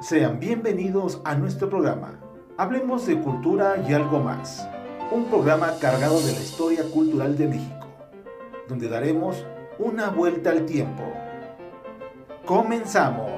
Sean bienvenidos a nuestro programa. Hablemos de cultura y algo más. Un programa cargado de la historia cultural de México, donde daremos una vuelta al tiempo. ¡Comenzamos!